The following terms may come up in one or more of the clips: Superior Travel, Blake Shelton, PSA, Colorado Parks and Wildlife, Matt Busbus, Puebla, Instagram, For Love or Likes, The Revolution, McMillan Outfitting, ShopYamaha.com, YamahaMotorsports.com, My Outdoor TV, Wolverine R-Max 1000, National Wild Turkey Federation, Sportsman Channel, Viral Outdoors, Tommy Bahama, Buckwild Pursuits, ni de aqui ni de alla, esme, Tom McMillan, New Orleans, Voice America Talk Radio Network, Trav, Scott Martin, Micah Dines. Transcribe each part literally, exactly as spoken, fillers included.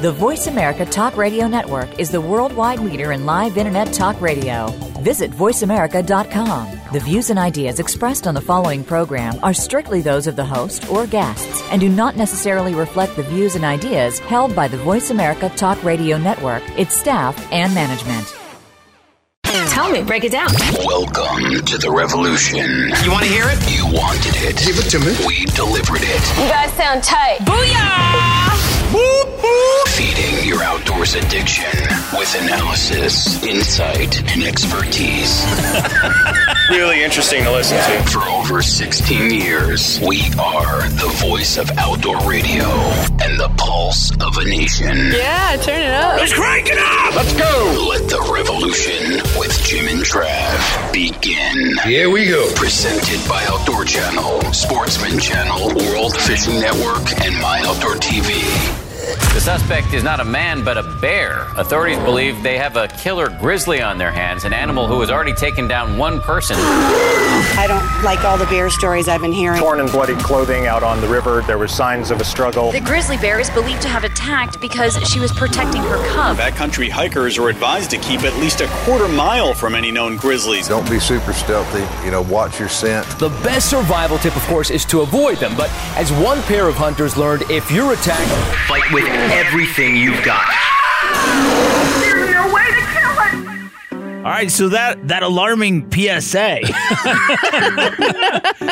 The Voice America Talk Radio Network is the worldwide leader in live Internet talk radio. Visit voice america dot com. The views and ideas expressed on the following program are strictly those of the host or guests and do not necessarily reflect the views and ideas held by the Voice America Talk Radio Network, its staff, and management. Tell me, break it down. Welcome to the revolution. You want to hear it? You wanted it. Give it to me. We delivered it. You guys sound tight. Booyah! Whoop, whoop. Feeding your outdoors addiction with analysis, insight, and expertise. Really interesting to listen to. For over sixteen years, we are the voice of outdoor radio and the pulse of a nation. Yeah, turn it up. Let's crank it up. Let's go. Let the revolution with Jim and Trav begin. Here we go. Presented by Outdoor Channel, Sportsman Channel, World Fishing Network, and My Outdoor T V. The suspect is not a man, but a bear. Authorities believe they have a killer grizzly on their hands, an animal who has already taken down one person. I don't like all the bear stories I've been hearing. Torn and bloodied clothing out on the river. There were signs of a struggle. The grizzly bear is believed to have attacked because she was protecting her cub. Backcountry hikers are advised to keep at least a quarter mile from any known grizzlies. Don't be super stealthy. You know, watch your scent. The best survival tip, of course, is to avoid them. But as one pair of hunters learned, if you're attacked, fight with everything you've got. No way to kill it. All right, so that, that alarming P S A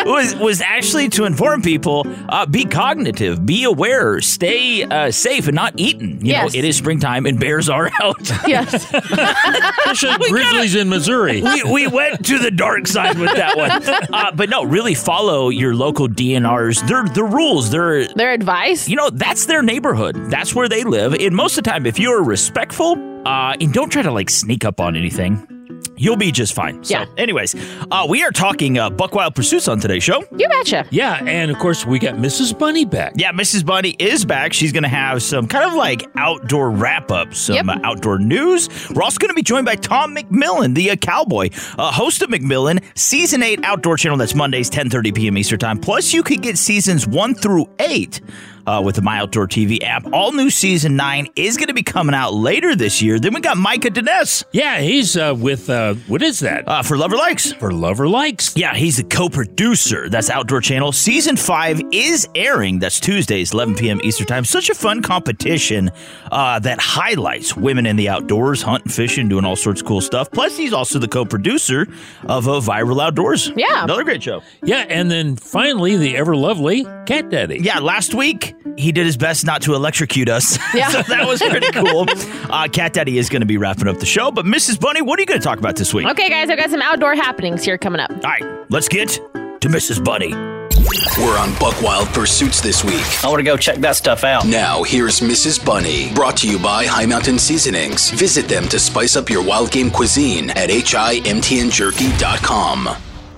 was was actually to inform people: uh, be cognitive, be aware, stay uh, safe, and not eaten. You yes. know, it is springtime and bears are out. Yes, especially grizzlies gotta, in Missouri. We we went to the dark side with that one, uh, but no, really follow your local D N Rs. Their the rules. Their their advice. You know, that's their neighborhood. That's where they live. And most of the time, if you are respectful. Uh, and don't try to, like, sneak up on anything. You'll be just fine. So, yeah. anyways, uh, we are talking uh, Buckwild Pursuits on today's show. You betcha. Yeah, and, of course, we got Missus Bunny back. Yeah, Missus Bunny is back. She's going to have some kind of, like, outdoor wrap-up, some yep. uh, outdoor news. We're also going to be joined by Tom McMillan, the uh, cowboy, uh, host of McMillan, Season eight Outdoor Channel. That's Mondays, ten thirty p.m. Eastern Time. Plus, you could get Seasons one through eight. Uh, with the My Outdoor T V app. All new Season nine is going to be coming out later this year. Then we got Micah Dines. Yeah, he's uh, with, uh, what is that? Uh, For Love or Likes. For Love or Likes. Yeah, he's the co-producer. That's Outdoor Channel. Season five is airing. That's Tuesdays, eleven p.m. Eastern Time. Such a fun competition uh, that highlights women in the outdoors, hunting, fishing, doing all sorts of cool stuff. Plus, he's also the co-producer of uh, Viral Outdoors. Yeah. Another great show. Yeah, and then finally, the ever-lovely Cat Daddy. Yeah, last week, he did his best not to electrocute us. Yeah. So that was pretty cool. Uh, Cat Daddy is going to be wrapping up the show. But Missus Bunny, what are you going to talk about this week? Okay, guys, I've got some outdoor happenings here coming up. All right, let's get to Missus Bunny. We're on Buckwild Pursuits this week. I want to go check that stuff out. Now, here's Missus Bunny, brought to you by High Mountain Seasonings. Visit them to spice up your wild game cuisine at H I M T N Jerky dot com.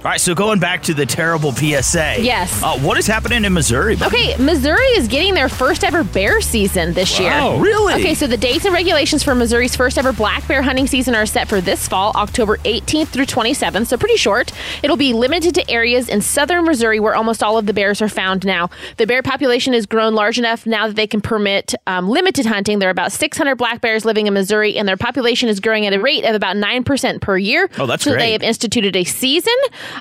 All right, so going back to the terrible P S A. Yes. Uh, what is happening in Missouri? Okay, Missouri is getting their first ever bear season this wow, year. Oh, really? Okay, so the dates and regulations for Missouri's first ever black bear hunting season are set for this fall, October eighteenth through twenty-seventh, so pretty short. It'll be limited to areas in southern Missouri where almost all of the bears are found now. The bear population has grown large enough now that they can permit um, limited hunting. There are about six hundred black bears living in Missouri, and their population is growing at a rate of about nine percent per year. Oh, that's so great. So they have instituted a season.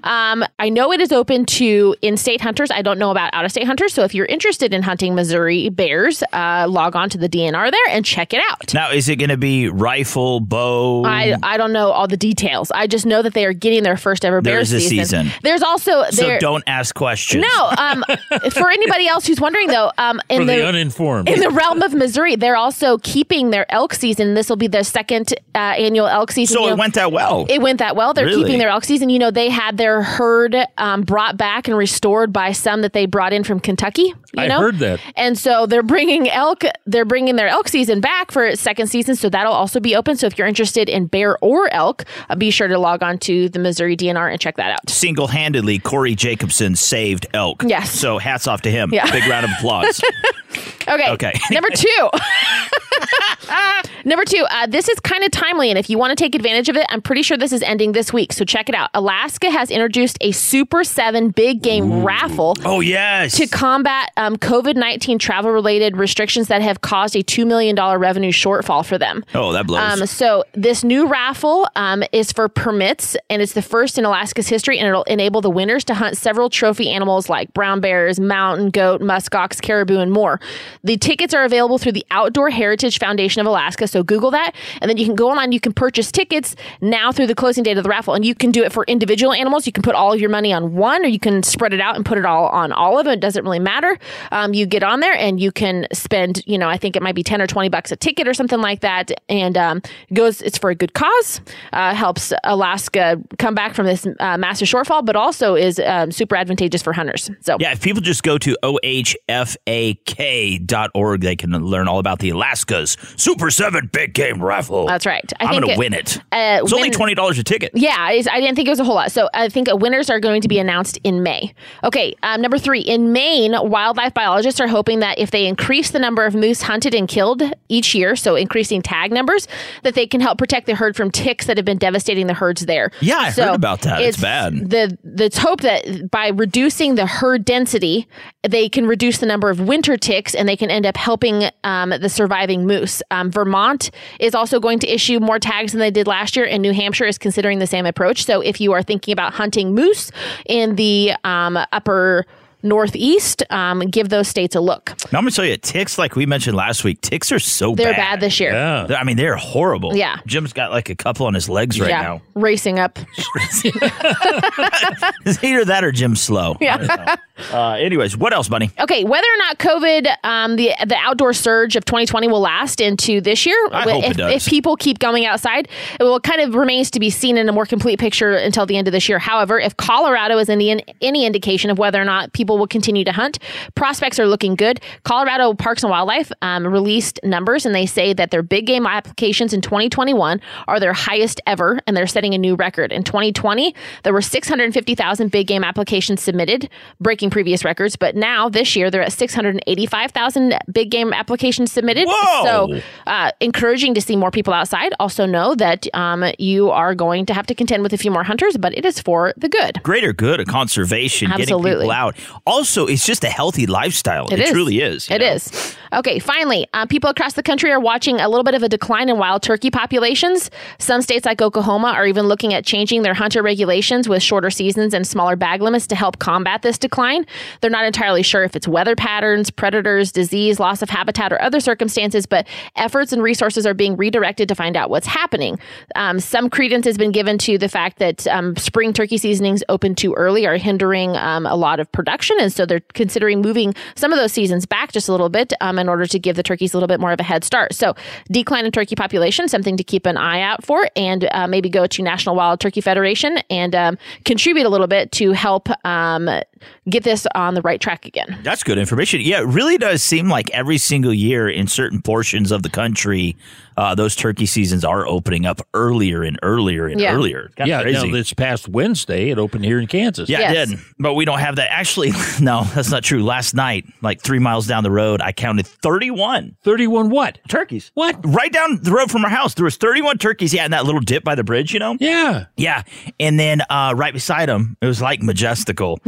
Um, I know it is open to in-state hunters. I don't know about out-of-state hunters. So if you're interested in hunting Missouri bears, uh, log on to the D N R there and check it out. Now, is it going to be rifle, bow? I I don't know all the details. I just know that they are getting their first ever bear season. There is a season. There's also... So don't ask questions. No. Um, for anybody else who's wondering, though, um, in for the, the uninformed. In the realm of Missouri, they're also keeping their elk season. This will be their second uh, annual elk season. So you know, it went that well. It went that well. They're really? keeping their elk season. You know, they had their herd um, brought back and restored by some that they brought in from Kentucky. You I know? heard that. And so they're bringing elk, they're bringing their elk season back for its second season. So that'll also be open. So if you're interested in bear or elk, uh, be sure to log on to the Missouri D N R and check that out. Single-handedly, Corey Jacobson saved elk. Yes. So hats off to him. Yeah. Big round of applause. Okay. Okay. Number two. Number two, uh, this is kind of timely, and if you want to take advantage of it, I'm pretty sure this is ending this week, so check it out. Alaska has introduced a Super seven big game Ooh. raffle oh, yes. to combat um, COVID nineteen travel-related restrictions that have caused a two million dollars revenue shortfall for them. Oh, that blows. Um, so this new raffle um, is for permits, and it's the first in Alaska's history, and it'll enable the winners to hunt several trophy animals like brown bears, mountain goat, muskox, caribou, and more. The tickets are available through the Outdoor Heritage Foundation of Alaska, so Google that, and then you can go online, you can purchase tickets now through the closing date of the raffle, and you can do it for individual animals. You can put all of your money on one, or you can spread it out and put it all on all of them. It doesn't really matter. Um, you get on there, and you can spend, you know, I think it might be ten or twenty bucks a ticket or something like that, and um, goes. It's for a good cause, uh, helps Alaska come back from this uh, massive shortfall, but also is um, super advantageous for hunters. So yeah, if people just go to O H F A K dot org, they can learn all about the Alaska's Super seven Big Game Raffle. That's right. I I'm going to win it. Uh, it's win, only twenty dollars a ticket. Yeah, I didn't think it was a whole lot. So I think winners are going to be announced in May. Okay, um, number three. In Maine, wildlife biologists are hoping that if they increase the number of moose hunted and killed each year, so increasing tag numbers, that they can help protect the herd from ticks that have been devastating the herds there. Yeah, I so heard about that. It's, it's bad. The, the hope that by reducing the herd density, they can reduce the number of winter ticks, and they can end up helping um, the surviving moose. Um, Vermont is also going to issue more tags than they did last year, and New Hampshire is considering the same approach. So if you are thinking about hunting moose in the um, upper northeast, um, give those states a look. Now I'm going to tell you, ticks, like we mentioned last week, ticks are so they're bad. They're bad this year. Yeah. I mean, they're horrible. Yeah. Jim's got like a couple on his legs right yeah. now. Racing up. It's either that or Jim's slow. Yeah. Uh, anyways, what else, Bunny? Okay, whether or not COVID, um, the the outdoor surge of twenty twenty will last into this year. I if, hope it does. If people keep going outside, it will kind of remains to be seen in a more complete picture until the end of this year. However, if Colorado is in the in, any indication of whether or not people will continue to hunt, prospects are looking good. Colorado Parks and Wildlife um, released numbers, and they say that their big game applications in twenty twenty-one are their highest ever, and they're setting a new record. In twenty twenty, there were six hundred fifty thousand big game applications submitted, breaking previous records, but now this year they're at six hundred eighty-five thousand big game applications submitted. Whoa! So uh, encouraging to see more people outside. Also know that um, you are going to have to contend with a few more hunters, but it is for the good. Greater good of conservation, Absolutely. getting people out. Also, it's just a healthy lifestyle. It, it is. truly is. It know? is. Okay, finally, uh, people across the country are watching a little bit of a decline in wild turkey populations. Some states like Oklahoma are even looking at changing their hunter regulations with shorter seasons and smaller bag limits to help combat this decline. They're not entirely sure if it's weather patterns, predators, disease, loss of habitat, or other circumstances, but efforts and resources are being redirected to find out what's happening. Um, some credence has been given to the fact that um, spring turkey seasonings open too early are hindering um, a lot of production, and so they're considering moving some of those seasons back just a little bit um, in order to give the turkeys a little bit more of a head start. So decline in turkey population, something to keep an eye out for, and uh, maybe go to National Wild Turkey Federation and um, contribute a little bit to help um, get this on the right track again. That's good information. Yeah, it really does seem like every single year in certain portions of the country, uh, those turkey seasons are opening up earlier and earlier and yeah. earlier. Kind yeah, crazy. Now this past Wednesday, it opened here in Kansas. Yeah, yes. it did. But we don't have that. Actually, no, that's not true. Last night, like three miles down the road, I counted thirty-one. thirty-one what? Turkeys. What? Right down the road from our house, there was thirty-one turkeys. Yeah, in that little dip by the bridge, you know? Yeah. Yeah. And then uh, right beside them, it was like majestical.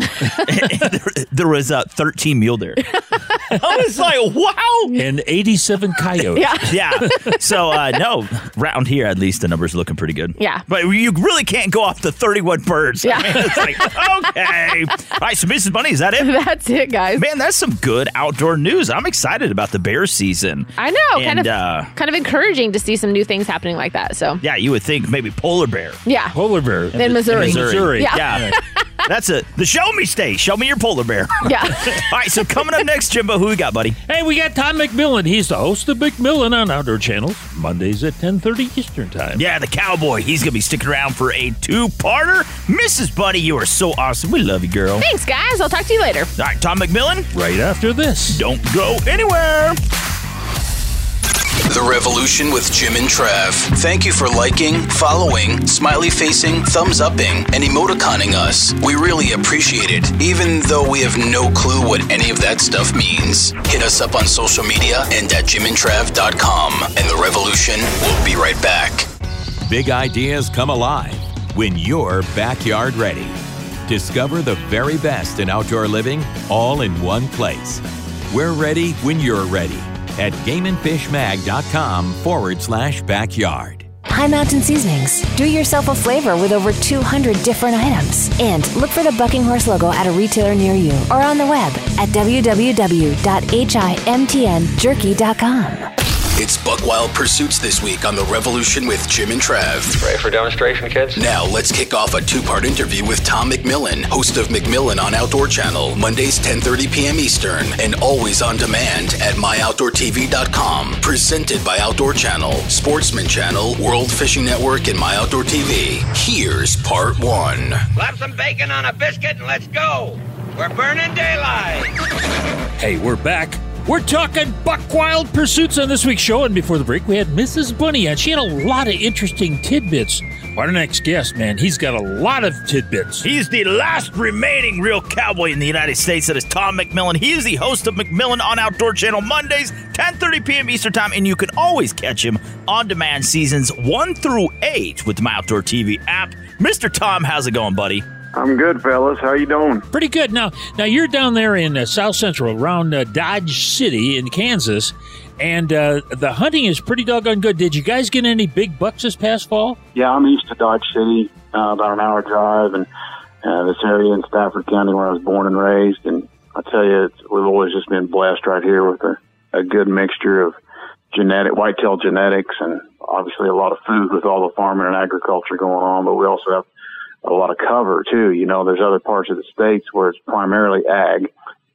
There, there was uh, thirteen mule deer. I was like, wow. And eighty-seven coyotes. Yeah. yeah. So, uh, no, round here, at least the number's looking pretty good. Yeah. But you really can't go off the thirty-one birds. Yeah. I mean, it's like, okay. All right, so Missus Bunny, is that it? That's it, guys. Man, that's some good outdoor news. I'm excited about the bear season. I know. And, kind of uh, kind of encouraging to see some new things happening like that. So. Yeah, you would think maybe polar bear. Yeah. Polar bear. In, in Missouri. In Missouri. Missouri. Yeah. yeah. That's it. The show me stage. Show me your polar bear. Yeah. All right, so coming up next, Jimbo, who we got, buddy? Hey, we got Tom McMillan. He's the host of McMillan on Outdoor Channel, Mondays at ten thirty Eastern Time. Yeah, the cowboy. He's going to be sticking around for a two-parter. Missus Buddy, you are so awesome. We love you, girl. Thanks, guys. I'll talk to you later. All right, Tom McMillan. Right after this. Don't go anywhere. The Revolution with Jim and Trav. Thank you for liking, following, smiley facing, thumbs upping, and emoticoning us. We really appreciate it, even though we have no clue what any of that stuff means. Hit us up on social media and at Jim and Trav dot com. And The Revolution will be right back. Big ideas come alive when you're backyard ready. Discover the very best in outdoor living all in one place. We're ready when you're ready at Game and Fish Mag dot com forward slash backyard. High Mountain Seasonings. Do yourself a flavor with over two hundred different items. And look for the Bucking Horse logo at a retailer near you or on the web at w w w dot h i m t n jerky dot com. It's Buckwild Pursuits this week on The Revolution with Jim and Trav. Ready for demonstration, kids? Now, let's kick off a two-part interview with Tom McMillan, host of McMillan on Outdoor Channel, Mondays ten thirty p.m. Eastern, and always on demand at my outdoor t v dot com. Presented by Outdoor Channel, Sportsman Channel, World Fishing Network, and My Outdoor T V. Here's part one. Slap some bacon on a biscuit and let's go. We're burning daylight. Hey, we're back. We're talking Buckwild Pursuits on this week's show, and before the break, we had Missus Bunny on. She had a lot of interesting tidbits. Our next guest, man, he's got a lot of tidbits. He's the last remaining real cowboy in the United States. That is Tom McMillan. He is the host of McMillan on Outdoor Channel Mondays, ten thirty p.m. Eastern Time, and you can always catch him on demand seasons one through eight with the My Outdoor T V app. Mister Tom, how's it going, buddy? I'm good, fellas. How you doing? Pretty good. Now, now you're down there in uh, South Central, around uh, Dodge City in Kansas, and uh, the hunting is pretty doggone good. Did you guys get any big bucks this past fall? Yeah, I'm east of Dodge City, uh, about an hour drive, and uh, this area in Stafford County where I was born and raised. And I tell you, it's, we've always just been blessed right here with a, a good mixture of genetic whitetail genetics, and obviously a lot of food with all the farming and agriculture going on. But we also have a lot of cover too. You know, there's other parts of the states where it's primarily ag,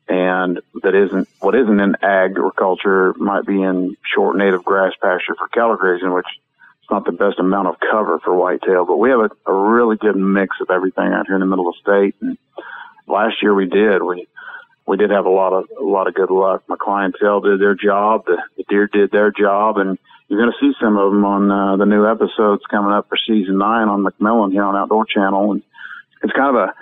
and that isn't what isn't in agriculture might be in short native grass pasture for cattle grazing, which is not the best amount of cover for whitetail. But we have a, a really good mix of everything out here in the middle of the state. And last year we did. We we did have a lot of a lot of good luck. My clientele did their job. The, the deer did their job, and you're going to see some of them on uh, the new episodes coming up for Season nine on McMillan here on Outdoor Channel. And it's kind of a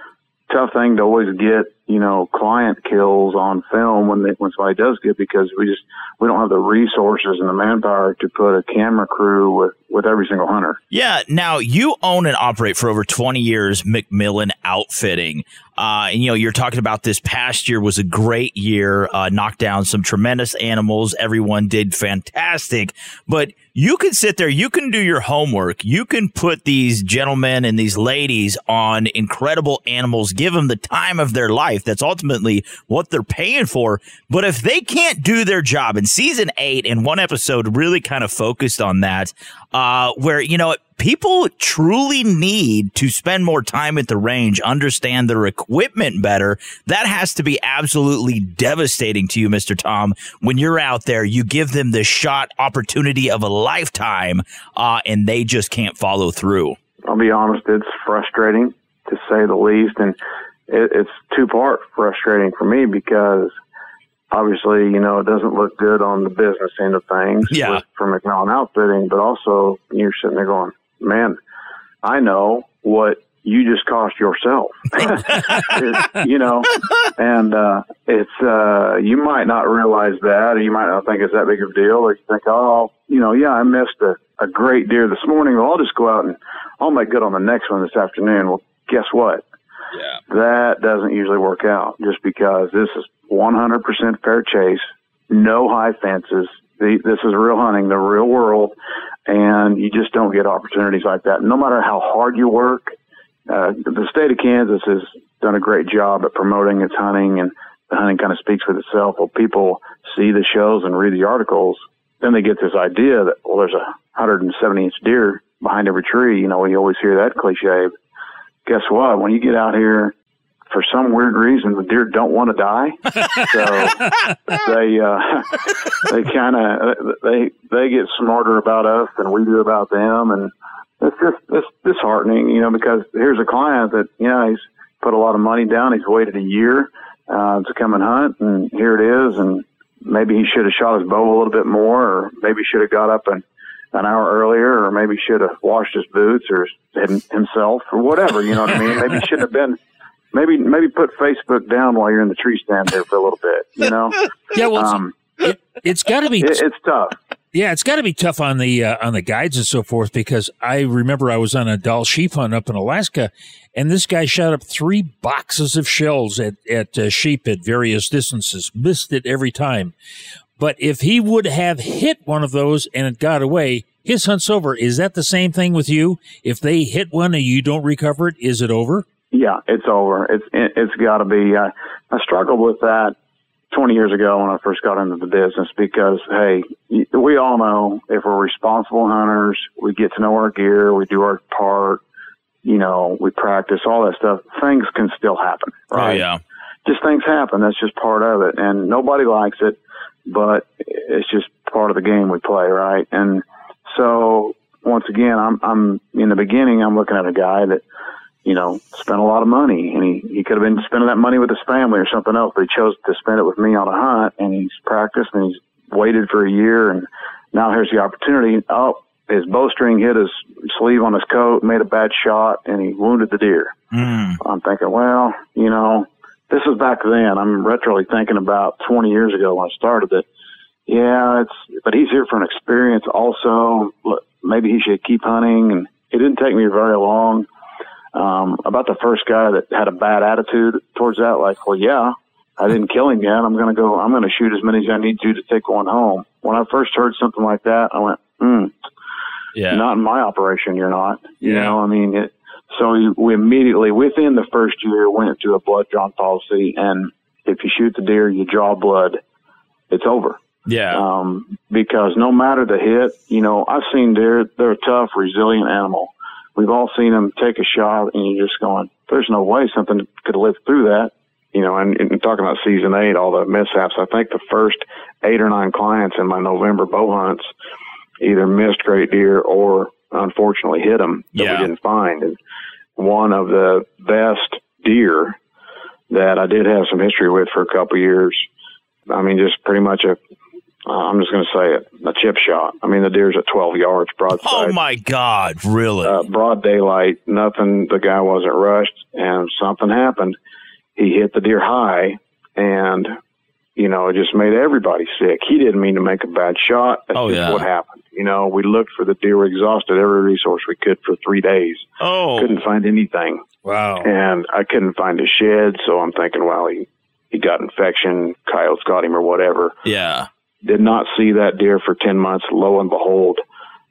tough thing to always get, you know, client kills on film when they, when somebody does get, because we just we don't have the resources and the manpower to put a camera crew with, with every single hunter. Yeah. Now, you own and operate for over twenty years McMillan Outfitting. Uh, and, you know, you're talking about this past year was a great year, uh, knocked down some tremendous animals. Everyone did fantastic. But you can sit there, you can do your homework. You can put these gentlemen and these ladies on incredible animals, give them the time of their life. That's ultimately what they're paying for. But if they can't do their job, in season eight, and one episode really kind of focused on that, uh, where, you know, people truly need to spend more time at the range, understand their equipment better. That has to be absolutely devastating to you, Mister Tom. When you're out there, you give them the shot opportunity of a lifetime, uh, and they just can't follow through. I'll be honest, it's frustrating to say the least, and it, it's two-part frustrating for me because obviously, you know, it doesn't look good on the business end of things yeah. with, for McMillan Outfitting, but also you're sitting there going, man, I know what you just cost yourself, it, you know, and uh, it's uh, you might not realize that, or you might not think it's that big of a deal, or you think, oh, you know, yeah, I missed a, a great deer this morning. Well, I'll just go out and I'll make good on the next one this afternoon. Well, guess what? Yeah. That doesn't usually work out just because this is one hundred percent fair chase, no high fences. The, this is real hunting, the real world, and you just don't get opportunities like that. No matter how hard you work, uh, the state of Kansas has done a great job at promoting its hunting, and the hunting kind of speaks for itself. Well, people see the shows and read the articles, then they get this idea that, well, there's a one hundred seventy inch deer behind every tree. You know, we always hear that cliche. Guess what? When you get out here for some weird reason, the deer don't want to die. So they uh, they kind of they they get smarter about us than we do about them, and it's just it's disheartening, you know, because here's a client that, you know, he's put a lot of money down, he's waited a year uh, to come and hunt, and here it is, and maybe he should have shot his bow a little bit more, or maybe should have got up and an hour earlier, or maybe should have washed his boots or himself or whatever, you know what I mean? Maybe shouldn't have been. Maybe maybe put Facebook down while you're in the tree stand there for a little bit, you know? Yeah, well, um, it, it's got to be. It, it's tough. Yeah, it's got to be tough on the uh, on the guides and so forth, because I remember I was on a doll sheep hunt up in Alaska, and this guy shot up three boxes of shells at, at uh, sheep at various distances, missed it every time. But if he would have hit one of those and it got away, his hunt's over. Is that the same thing with you? If they hit one and you don't recover it, is it over? Yeah, it's over. It's it's got to be. I, I struggled with that twenty years ago when I first got into the business, because, hey, we all know if we're responsible hunters, we get to know our gear, we do our part, you know, we practice, all that stuff. Things can still happen, right? Oh, yeah. Just things happen. That's just part of it. And nobody likes it, but it's just part of the game we play, right? And so, once again, I'm, I'm in the beginning, I'm looking at a guy that, you know, spent a lot of money, and he, he could have been spending that money with his family or something else, but he chose to spend it with me on a hunt, and he's practiced and he's waited for a year, and now here's the opportunity. Oh, his bowstring hit his sleeve on his coat, made a bad shot, and he wounded the deer. Mm. I'm thinking, well, you know, this is back then. I'm retroly thinking about twenty years ago when I started it. Yeah, it's, but he's here for an experience also. Look, maybe he should keep hunting, and it didn't take me very long. Um, about the first guy that had a bad attitude towards that, like, well, yeah, I didn't kill him yet. I'm going to go, I'm going to shoot as many as I need to to take one home. When I first heard something like that, I went, hmm, yeah. Not in my operation, you're not. You yeah. know, I mean, it, so we immediately, within the first year, went to a blood drawn policy. And if you shoot the deer, you draw blood, it's over. Yeah. Um, because no matter the hit, you know, I've seen deer, they're a tough, resilient animal. We've all seen them take a shot, and you're just going, there's no way something could live through that. You know, and, and talking about season eight, all the mishaps, I think the first eight or nine clients in my November bow hunts either missed great deer or unfortunately hit them that yeah. we didn't find. And one of the best deer that I did have some history with for a couple of years, I mean, just pretty much a, Uh, I'm just going to say it, a chip shot. I mean, the deer's at twelve yards broadside. Oh, my God, really? Uh, broad daylight, nothing. The guy wasn't rushed, and something happened. He hit the deer high, and, you know, it just made everybody sick. He didn't mean to make a bad shot. That's oh, just yeah. what happened. You know, we looked for the deer. We exhausted every resource we could for three days. Oh. Couldn't find anything. Wow. And I couldn't find his shed, so I'm thinking, well, he, he got infection, coyotes got him or whatever. Yeah. Did not see that deer for ten months. Lo and behold,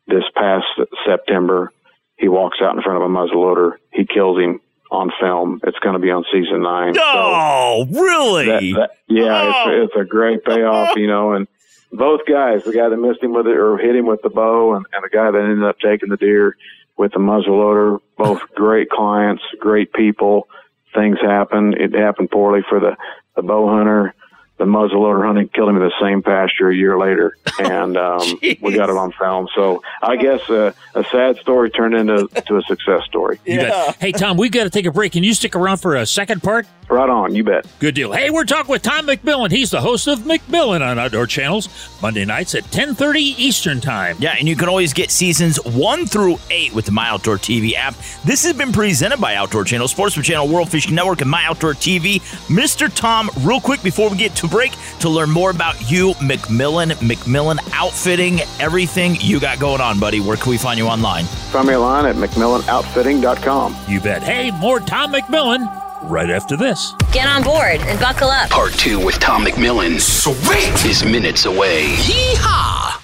this past September, he walks out in front of a muzzleloader. He kills him on film. It's going to be on season nine. Oh, so really? That, that, yeah, oh. It's, it's a great payoff, you know. And both guys, the guy that missed him with it or hit him with the bow, and, and the guy that ended up taking the deer with the muzzleloader, both great clients, great people. Things happen. It happened poorly for the, the bow hunter. The muzzleloader hunting killed him in the same pasture a year later, and um, we got it on film. So I guess uh, a sad story turned into to a success story. Yeah. Hey, Tom, we've got to take a break. Can you stick around for a second part? Right on. You bet. Good deal. Hey, we're talking with Tom McMillan. He's the host of McMillan on Outdoor Channels, Monday nights at ten thirty Eastern Time. Yeah, and you can always get seasons one through eight with the My Outdoor T V app. This has been presented by Outdoor Channel, Sportsman Channel, World Fishing Network, and My Outdoor T V. Mister Tom, real quick before we get to break, to learn more about you, McMillan, McMillan Outfitting, everything you got going on, buddy. Where can we find you online? Find me online at McMillan Outfitting dot com. You bet. Hey, more Tom McMillan right after this. Get on board and buckle up. Part two with Tom McMillan. Sweet! Is minutes away. Yeehaw!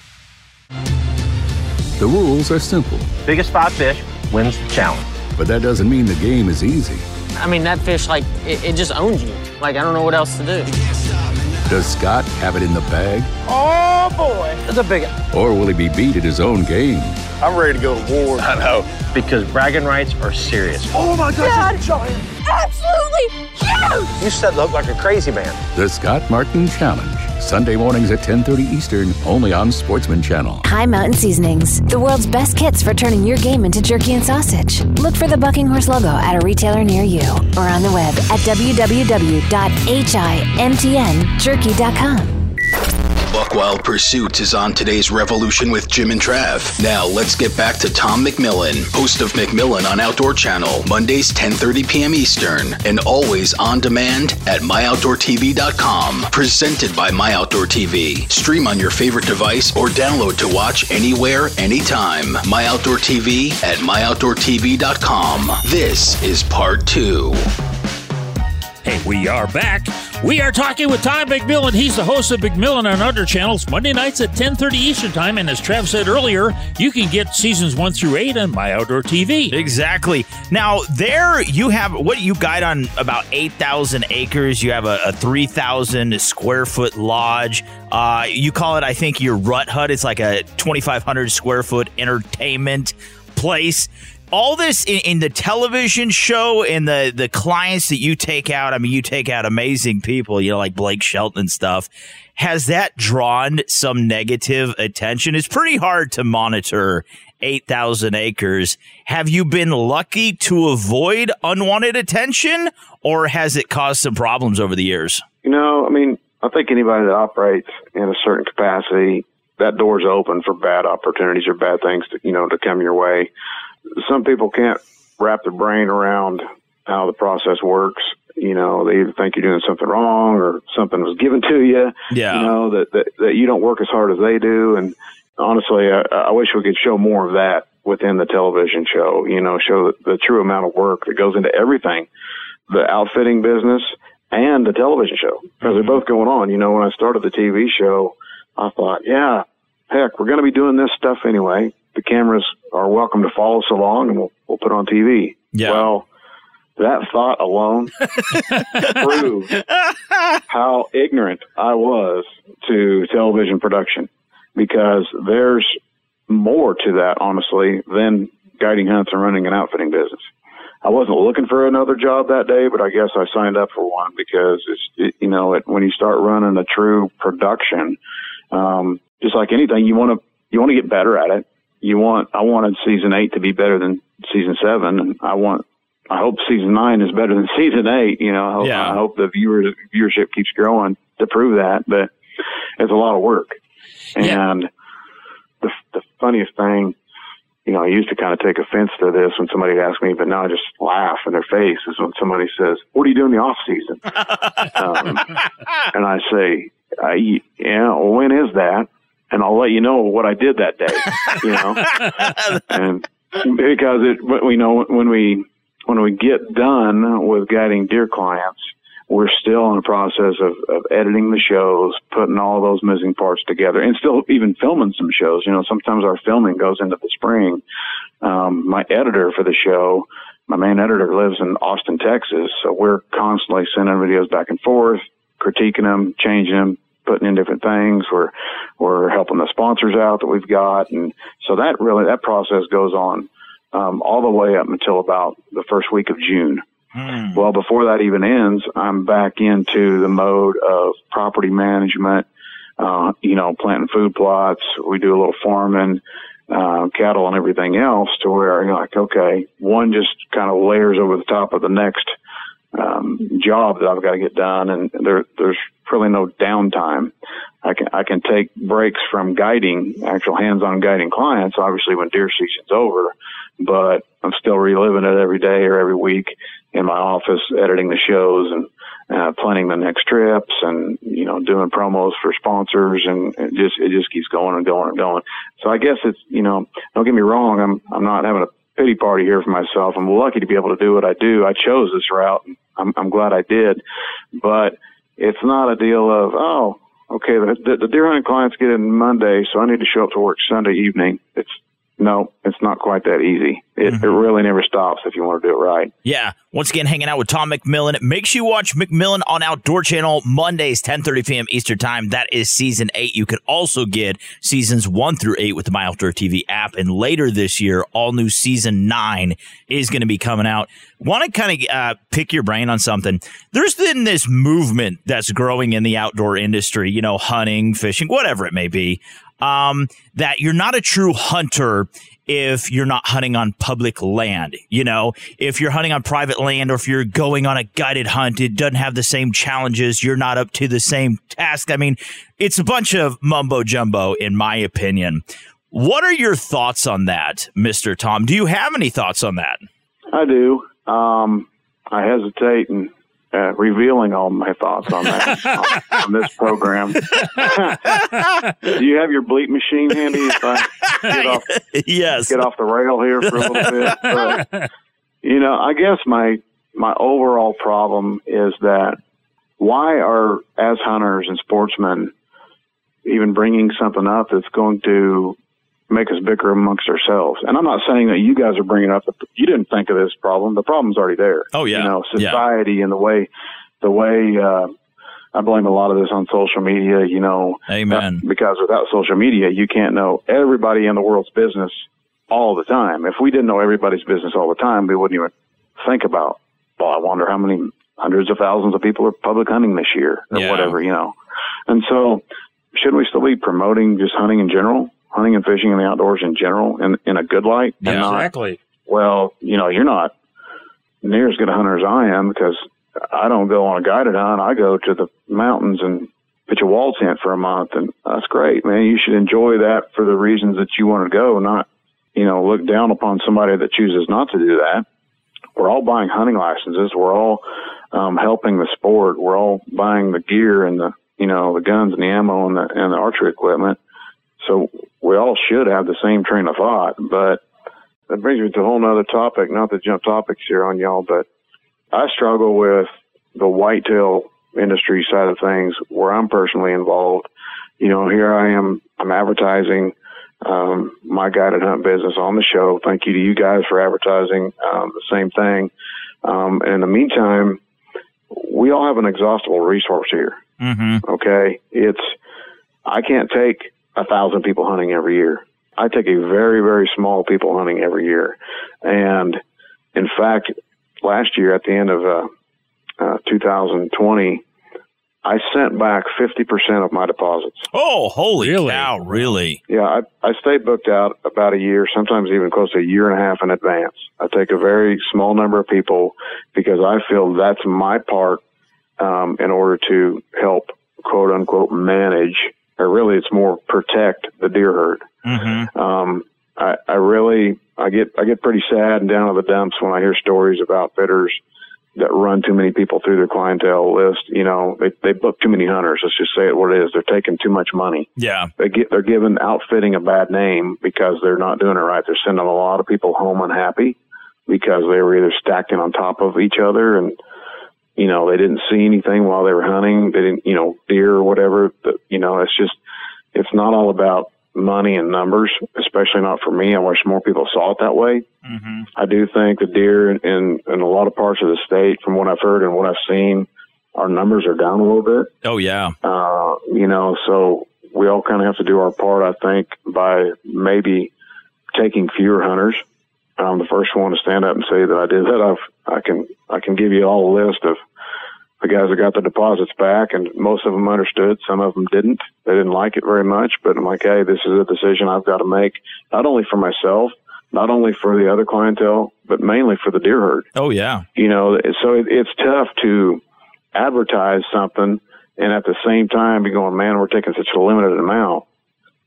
The rules are simple. Biggest five fish wins the challenge. But that doesn't mean the game is easy. I mean, that fish, like, it, it just owns you. Like, I don't know what else to do. Does Scott have it in the bag? Oh, boy. That's a big one. Or will he be beat at his own game? I'm ready to go to war. I know. Because bragging rights are serious. Oh, my God. Dad. It's a giant. absolutely huge! You said look like a crazy man. The Scott Martin Challenge. Sunday mornings at ten thirty Eastern, only on Sportsman Channel. High Mountain Seasonings, the world's best kits for turning your game into jerky and sausage. Look for the Bucking Horse logo at a retailer near you or on the web at w w w dot h i m t n jerky dot com. Buckwild Pursuits is on today's Revolution with Jim and Trav. Now, let's get back to Tom McMillan, host of McMillan on Outdoor Channel, Mondays ten thirty p m Eastern, and always on demand at my outdoor t v dot com. Presented by My Outdoor T V. Stream on your favorite device or download to watch anywhere, anytime. My Outdoor T V at my outdoor t v dot com. This is part two. And we are back. We are talking with Tom McMillan. He's the host of McMillan on Outdoor Channels, Monday nights at ten thirty Eastern Time. And as Trav said earlier, you can get seasons one through eight on My Outdoor T V. Exactly. Now, there you have what you guide on about eight thousand acres. You have a, a three thousand square foot lodge. Uh, you call it, I think, your rut hut. It's like a twenty-five hundred square foot entertainment place. All this in, in the television show and the, the clients that you take out, I mean, you take out amazing people, you know, like Blake Shelton and stuff. Has that drawn some negative attention? It's pretty hard to monitor eight thousand acres. Have you been lucky to avoid unwanted attention, or has it caused some problems over the years? You know, I mean, I think anybody that operates in a certain capacity, that door's open for bad opportunities or bad things to, you know, to come your way. Some people can't wrap their brain around how the process works. You know, they either think you're doing something wrong or something was given to you, yeah. you know, that, that, that you don't work as hard as they do. And honestly, I, I wish we could show more of that within the television show, you know, show the, the true amount of work that goes into everything, the outfitting business and the television show, because they're both going on. You know, when I started the T V show, I thought, yeah, heck, we're going to be doing this stuff anyway. The cameras are welcome to follow us along, and we'll, we'll put it on T V. Yeah. Well, that thought alone proved how ignorant I was to television production, because there's more to that, honestly, than guiding hunts and running an outfitting business. I wasn't looking for another job that day, but I guess I signed up for one, because, it's it, you know, it, when you start running a true production, um, just like anything, you want to you want to get better at it. You want, I wanted season eight to be better than season seven. And I want, I hope season nine is better than season eight. You know, I hope, yeah. I hope the viewer, viewership keeps growing to prove that, but it's a lot of work. And yeah. the, the funniest thing, you know, I used to kind of take offense to this when somebody would ask me, but now I just laugh in their face, is when somebody says, what do you do in the off season? um, and I say, I, yeah, well, when is that? And I'll let you know what I did that day, you know, and because it, we know when we, when we get done with guiding deer clients, we're still in the process of, of editing the shows, putting all those missing parts together, and still even filming some shows. You know, sometimes our filming goes into the spring. Um, my editor for the show, my main editor, lives in Austin, Texas. So we're constantly sending videos back and forth, critiquing them, changing them, putting in different things. We're, we're helping the sponsors out that we've got. And so that really, that process goes on um, all the way up until about the first week of June. Mm. Well, before that even ends, I'm back into the mode of property management, uh, you know, planting food plots. We do a little farming, uh, cattle and everything else, to where you're like, okay, one just kind of layers over the top of the next um, job that I've got to get done. And there, there's, really no downtime. I can I can take breaks from guiding, actual hands-on guiding clients, obviously when deer season's over, but I'm still reliving it every day or every week in my office, editing the shows and uh, planning the next trips, and you know, doing promos for sponsors, and it just it just keeps going and going and going. So I guess it's, you know, don't get me wrong, I'm I'm not having a pity party here for myself. I'm lucky to be able to do what I do. I chose this route, and I'm I'm glad I did, but it's not a deal of, oh, okay, the, the deer hunting clients get in Monday, so I need to show up to work Sunday evening. It's no, it's not quite that easy. It, mm-hmm. it really never stops if you want to do it right. Yeah. Once again, hanging out with Tom McMillan. Make sure you watch McMillan on Outdoor Channel Mondays, ten thirty p.m. Eastern Time. That is Season eight. You can also get Seasons one through eight with the My Outdoor T V app. And later this year, all new Season nine is going to be coming out. Want to kind of uh, pick your brain on something. There's been this movement that's growing in the outdoor industry, you know, hunting, fishing, whatever it may be. Um, that you're not a true hunter if you're not hunting on public land. You know, if you're hunting on private land or if you're going on a guided hunt, it doesn't have the same challenges. You're not up to the same task. I mean, it's a bunch of mumbo jumbo, in my opinion. What are your thoughts on that, Mister Tom? Do you have any thoughts on that? I do. Um, I hesitate and Uh, revealing all my thoughts on that on, on this program. Do you have your bleep machine handy? If I get off, yes. Get off the rail here for a little bit. But, you know, I guess my my overall problem is that why are, as hunters and sportsmen, even bringing something up that's going to make us bicker amongst ourselves? And I'm not saying that you guys are bringing up the, you didn't think of this problem. The problem's already there. Oh yeah. You know, society yeah. and the way, the way, uh, I blame a lot of this on social media, you know, Amen. That, because without social media, you can't know everybody in the world's business all the time. If we didn't know everybody's business all the time, we wouldn't even think about, well, I wonder how many hundreds of thousands of people are public hunting this year or yeah. whatever, you know? And so shouldn't we still be promoting just hunting in general? Hunting and fishing in the outdoors in general, in, in a good light. Yeah, not, exactly. Well, you know, you're not near as good a hunter as I am because I don't go on a guided hunt. I go to the mountains and pitch a wall tent for a month, and that's great, man. You should enjoy that for the reasons that you want to go, not, you know, look down upon somebody that chooses not to do that. We're all buying hunting licenses. We're all um, helping the sport. We're all buying the gear and the, you know, the guns and the ammo and the, and the archery equipment. So we all should have the same train of thought, but that brings me to a whole nother topic, not to jump topics here on y'all, but I struggle with the whitetail industry side of things where I'm personally involved. You know, here I am, I'm advertising um, my guided hunt business on the show. Thank you to you guys for advertising um, the same thing. Um, and in the meantime, we all have an exhaustible resource here. Mm-hmm. Okay. It's, I can't take a thousand people hunting every year. I take a very, very small people hunting every year. And in fact, last year at the end of uh, uh, two thousand twenty, I sent back fifty percent of my deposits. Oh, holy really? cow, really? Yeah, I, I stay booked out about a year, sometimes even close to a year and a half in advance. I take a very small number of people because I feel that's my part um, in order to help, quote unquote, manage, or really it's more protect the deer herd. Mm-hmm. Um, I, I really, I get, I get pretty sad and down in the dumps when I hear stories about fitters that run too many people through their clientele list. You know, they, they book too many hunters. Let's just say it what it is. They're taking too much money. Yeah. They get, they're giving outfitting a bad name because they're not doing it right. They're sending a lot of people home unhappy because they were either stacking on top of each other and, you know, they didn't see anything while they were hunting. They didn't, you know, deer or whatever. But, you know, it's just, it's not all about money and numbers, especially not for me. I wish more people saw it that way. Mm-hmm. I do think the deer in, in a lot of parts of the state, from what I've heard and what I've seen, our numbers are down a little bit. Oh, yeah. Uh, you know, so we all kind of have to do our part, I think, by maybe taking fewer hunters. I'm the first one to stand up and say that I did that. I've, I can I can give you all a list of the guys that got the deposits back, and most of them understood. Some of them didn't. They didn't like it very much, but I'm like, hey, this is a decision I've got to make, not only for myself, not only for the other clientele, but mainly for the deer herd. Oh, yeah. You know, so it, it's tough to advertise something and at the same time be going, man, we're taking such a limited amount.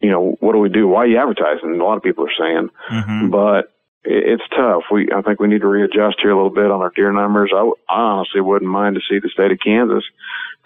You know, what do we do? Why are you advertising? A lot of people are saying, mm-hmm. but it's tough. We, I think we need to readjust here a little bit on our deer numbers. I, I honestly wouldn't mind to see the state of Kansas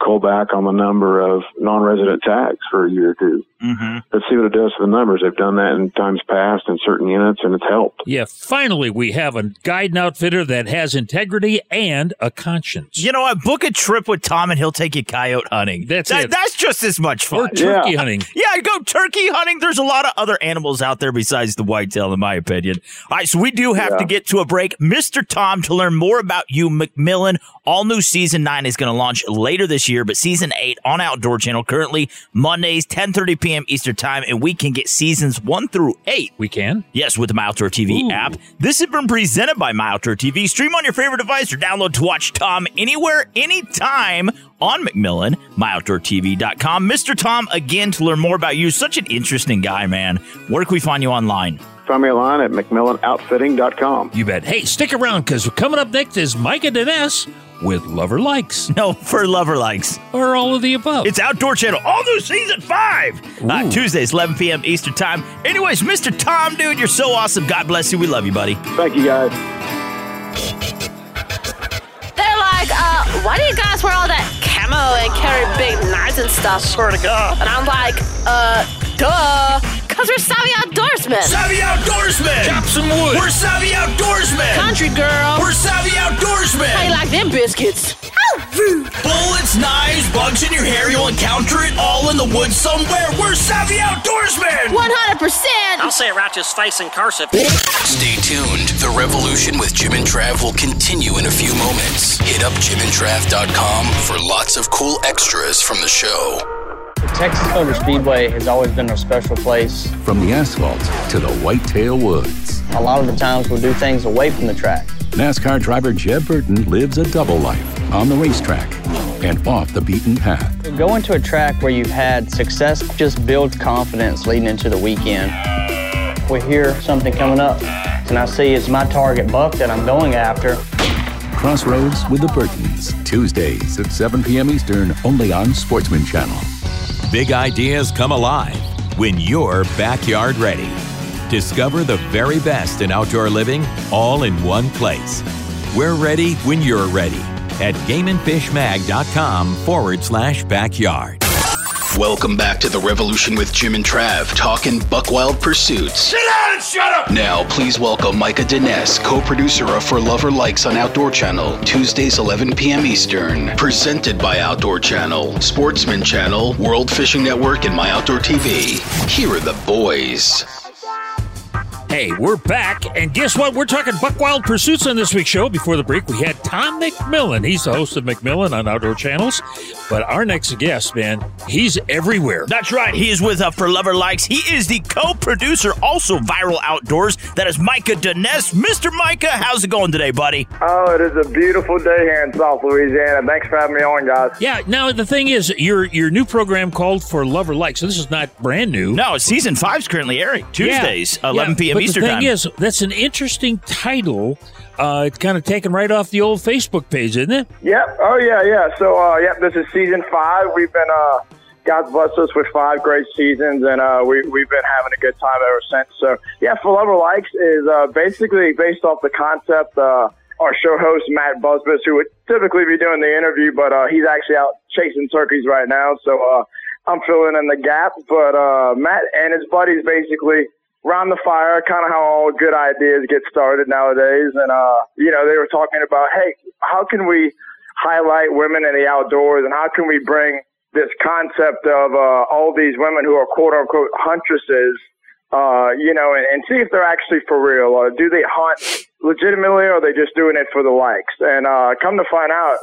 cull back on the number of non-resident tags for a year or two. Mm-hmm. Let's see what it does to the numbers. They've done that in times past in certain units, and it's helped. Yeah, finally we have a guide and outfitter that has integrity and a conscience. You know what? Book a trip with Tom, and he'll take you coyote hunting. That's that, it. That's just as much fun. Or turkey yeah. hunting. Yeah, go turkey hunting. There's a lot of other animals out there besides the whitetail, in my opinion. All right, so we do have yeah. to get to a break. Mister Tom, to learn more about you, McMillan, all new Season nine is going to launch later this year, but Season eight on Outdoor Channel, currently Mondays, ten thirty p.m. Eastern Time, and we can get Seasons one through eight. We can? Yes, with the My Outdoor T V Ooh. app. This has been presented by My Outdoor T V. Stream on your favorite device or download to watch Tom anywhere, anytime on McMillan, my outdoor t v dot com. Mister Tom, again, to learn more about you, such an interesting guy, man. Where can we find you online? Find me online at mcmillan outfitting dot com. You bet. Hey, stick around, because coming up next is Micah Dines with Love or Likes. No, for Love or Likes. Or all of the above. It's Outdoor Channel, all new Season five. Uh, Tuesdays, eleven p.m. Eastern Time. Anyways, Mister Tom, dude, you're so awesome. God bless you. We love you, buddy. Thank you, guys. They're like, uh, why do you guys wear all that camo and carry big knives and stuff? Swear to God. And I'm like, uh, duh. Because we're savvy outdoorsmen. Savvy outdoorsmen. Chop some wood. We're savvy outdoorsmen. Country girl. We're savvy outdoorsmen. How you like them biscuits? Bullets, knives, bugs in your hair. You'll encounter it all in the woods somewhere. We're savvy outdoorsmen. one hundred percent. I'll say it right to his face in cursive. Stay tuned. The Revolution with Jim and Trav will continue in a few moments. Hit up Jim and Trav dot com for lots of cool extras from the show. Texas Motor Speedway has always been a special place. From the asphalt to the whitetail woods. A lot of the times we'll do things away from the track. NASCAR driver Jeb Burton lives a double life on the racetrack and off the beaten path. Going to a track where you've had success just builds confidence leading into the weekend. We hear something coming up, and I see it's my target buck that I'm going after. Crossroads with the Burtons, Tuesdays at seven p.m. Eastern, only on Sportsman Channel. Big ideas come alive when you're backyard ready. Discover the very best in outdoor living all in one place. We're ready when you're ready at Game and Fish Mag dot com forward slash backyard. Welcome back to The Revolution with Jim and Trav, talking Buckwild Pursuits. Sit down and shut up! Now, please welcome Micah Dines, co-producer of For Love or Likes on Outdoor Channel, Tuesdays eleven p.m. Eastern. Presented by Outdoor Channel, Sportsman Channel, World Fishing Network, and My Outdoor T V. Here are the boys. Hey, we're back, and guess what? We're talking Buckwild Pursuits on this week's show. Before the break, we had Tom McMillan. He's the host of McMillan on Outdoor Channels. But our next guest, man, he's everywhere. That's right. He is with uh, For Love or Likes. He is the co-producer, also Viral Outdoors. That is Micah Dines. Mister Micah, how's it going today, buddy? Oh, it is a beautiful day here in South Louisiana. Thanks for having me on, guys. Yeah, now the thing is, your your new program called For Love or Likes, so this is not brand new. No, season five's currently airing Tuesdays, yeah, eleven p.m. Yeah. But Easter the thing time. is, that's an interesting title. Uh, it's kind of taken right off the old Facebook page, isn't it? Yep. Oh, yeah, yeah. So, uh, yep, this is season five. We've been, uh, God's blessed us with five great seasons, and uh, we, we've been having a good time ever since. So, yeah, For Love or Likes is uh, basically based off the concept. Uh, our show host, Matt Busbus, who would typically be doing the interview, but uh, he's actually out chasing turkeys right now. So, uh, I'm filling in the gap. But uh, Matt and his buddies basically round the fire, kind of how all good ideas get started nowadays. And, uh, you know, they were talking about, hey, how can we highlight women in the outdoors, and how can we bring this concept of uh, all these women who are quote-unquote huntresses, uh, you know, and, and see if they're actually for real, or do they hunt legitimately, or are they just doing it for the likes? And uh, come to find out,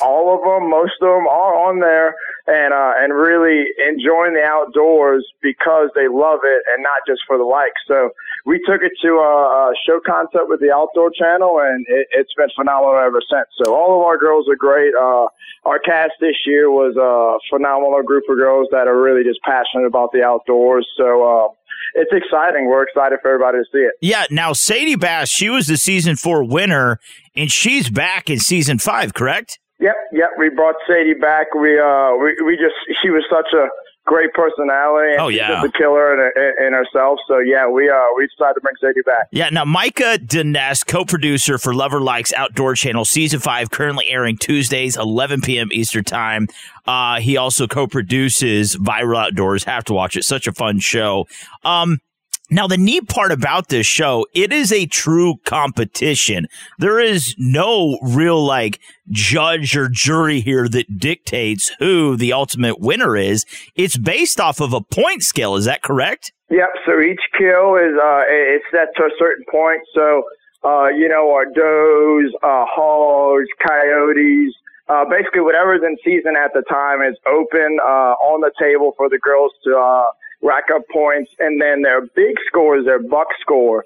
all of them, most of them are on there and uh, and really enjoying the outdoors because they love it and not just for the likes. So we took it to a show concept with the Outdoor Channel, and it, it's been phenomenal ever since. So all of our girls are great. Uh, our cast this year was a phenomenal group of girls that are really just passionate about the outdoors. So uh, it's exciting. We're excited for everybody to see it. Yeah. Now, Sadie Bass, she was the season four winner, and she's back in season five, correct? Yep, yep. We brought Sadie back. We uh, we we just she was such a great personality. And oh, yeah. She's just a killer in, in herself. So, yeah, we uh, we decided to bring Sadie back. Yeah, now Micah Dines, co-producer for Love or Likes Outdoor Channel Season five, currently airing Tuesdays, eleven p.m. Eastern Time. Uh, he also co-produces Viral Outdoors. Have to watch it. Such a fun show. Um, now, the neat part about this show, it is a true competition. There is no real, like, judge or jury here that dictates who the ultimate winner is. It's based off of a point scale. Is that correct? Yep. So each kill is uh, it's set to a certain point. So, uh, you know, our does, uh, hogs, coyotes, Uh, basically, whatever's in season at the time is open uh, on the table for the girls to uh, rack up points. And then their big score is their buck score.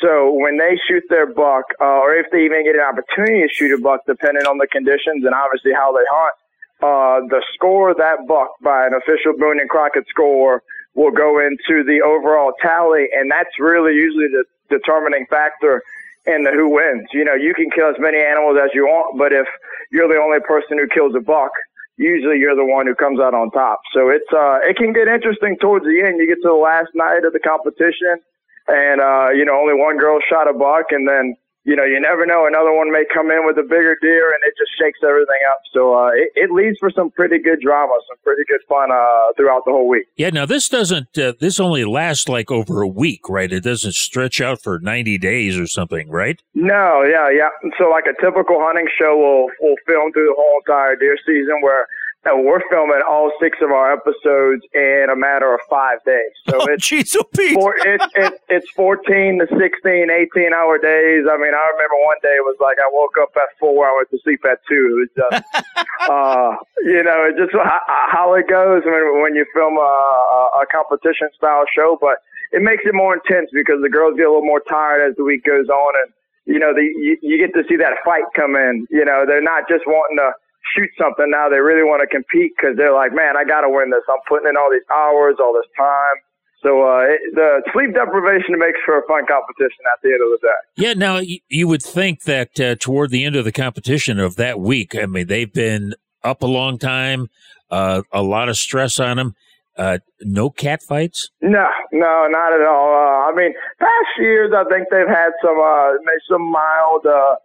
So when they shoot their buck, uh, or if they even get an opportunity to shoot a buck, depending on the conditions and obviously how they hunt, uh, the score of that buck by an official Boone and Crockett score will go into the overall tally. And that's really usually the determining factor and the who wins. You know, you can kill as many animals as you want, but if you're the only person who kills a buck, usually you're the one who comes out on top. So it's uh, it can get interesting towards the end. You get to the last night of the competition, and, uh, you know, only one girl shot a buck, and then, you know, you never know. Another one may come in with a bigger deer, and it just shakes everything up. So uh, it, it leads for some pretty good drama, some pretty good fun uh, throughout the whole week. Yeah, now this doesn't uh, – this only lasts like over a week, right? It doesn't stretch out for ninety days or something, right? No, yeah, yeah. So like a typical hunting show will will film through the whole entire deer season, where you know, we're filming all six of our episodes in a matter of five days. So oh, it's, geez, oh, four, it, it, it's fourteen to sixteen, eighteen-hour days. I mean, I remember one day it was like I woke up at four, I went to sleep at two. It was just, uh, you know, it's just how it goes when, when you film a, a competition-style show. But it makes it more intense because the girls get a little more tired as the week goes on. And, you know, the, you, you get to see that fight come in. You know, they're not just wanting to shoot something now. They really want to compete because they're like, man, I got to win this. I'm putting in all these hours, all this time. So uh, it, the sleep deprivation makes for a fun competition at the end of the day. Yeah, now you, you would think that uh, toward the end of the competition of that week, I mean, they've been up a long time, uh, a lot of stress on them. Uh, no cat fights? No, no, not at all. Uh, I mean, past years, I think they've had some, uh, some mild uh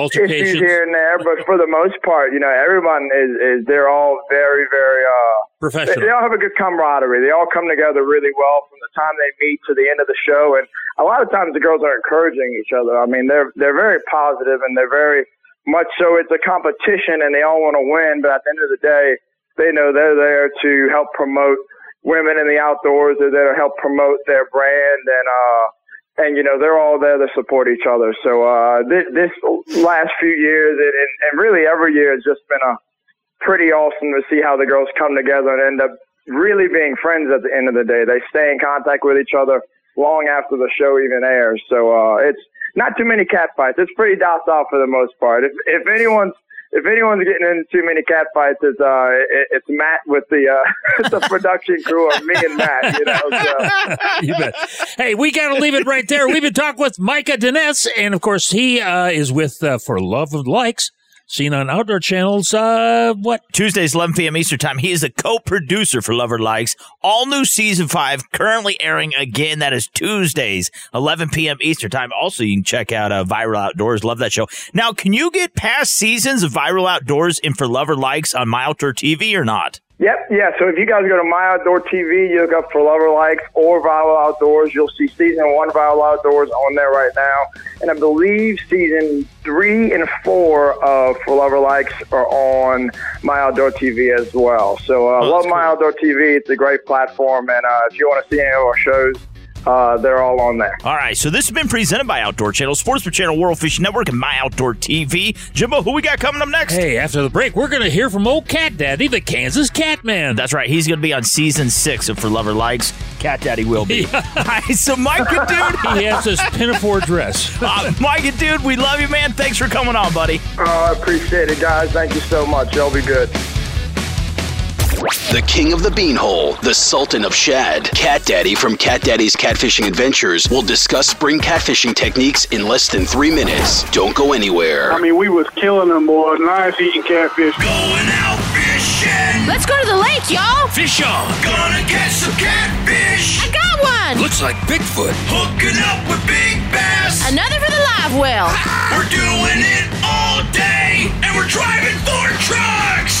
issues here and there, but for the most part, you know, everyone is, is they're all very, very uh, professional. They, they all have a good camaraderie. They all come together really well from the time they meet to the end of the show. And a lot of times the girls are encouraging each other. I mean, they're they're very positive and they're very much so. It's a competition and they all want to win. But at the end of the day, they know they're there to help promote women in the outdoors. They're there to help promote their brand and, uh, And, you know, they're all there to support each other. So uh, this, this last few years and, and really every year has just been a pretty awesome to see how the girls come together and end up really being friends at the end of the day. They stay in contact with each other long after the show even airs. So uh, it's not too many cat fights. It's pretty docile for the most part. If, if anyone's If anyone's getting into too many cat fights, it's uh, it's Matt with the uh, the production crew, or me and Matt. You know, so. You bet. Hey, we got to leave it right there. We've been talking with Micah Dines, and of course, he uh, is with uh, For Love or Likes, seen on Outdoor Channels. Uh, what Tuesdays, eleven p.m. Eastern Time. He is a co-producer for Love or Likes. All new season five, currently airing again. That is Tuesdays, eleven p.m. Eastern Time. Also, you can check out uh, Viral Outdoors. Love that show. Now, can you get past seasons of Viral Outdoors and For Love or Likes on My Outdoor T V or not? Yep, yeah. So if you guys go to My Outdoor T V, you look up For Love or Likes or Viral Outdoors, you'll see season one Viral Outdoors on there right now. And I believe season three and four of For Love or Likes are on My Outdoor T V as well. So I uh, oh, love cool. My Outdoor T V. It's a great platform. And uh, if you want to see any of our shows, Uh, they're all on there. All right, so this has been presented by Outdoor Channel, Sportsman Channel, World Fishing Network, and My Outdoor T V. Jimbo, who we got coming up next? Hey, after the break, we're going to hear from old Cat Daddy, the Kansas Cat Man. That's right. He's going to be on season six of For Love or Likes. Cat Daddy will be. Yeah. All right, so Micah, dude. He has his pinafore dress. uh, Micah, dude, we love you, man. Thanks for coming on, buddy. Oh, I appreciate it, guys. Thank you so much. Y'all be good. The king of the beanhole, the sultan of shad, Cat Daddy from Cat Daddy's Catfishing Adventures will discuss spring catfishing techniques in less than three minutes. Don't go anywhere. I mean, we was killing them, boys, and I was eating catfish. Going out fishing. Let's go to the lake, y'all. Fish on. Gonna catch some catfish. I got one. Looks like Bigfoot. Hooking up with big bass. Another for the live well. Ah, we're doing it all day, and we're driving four trucks.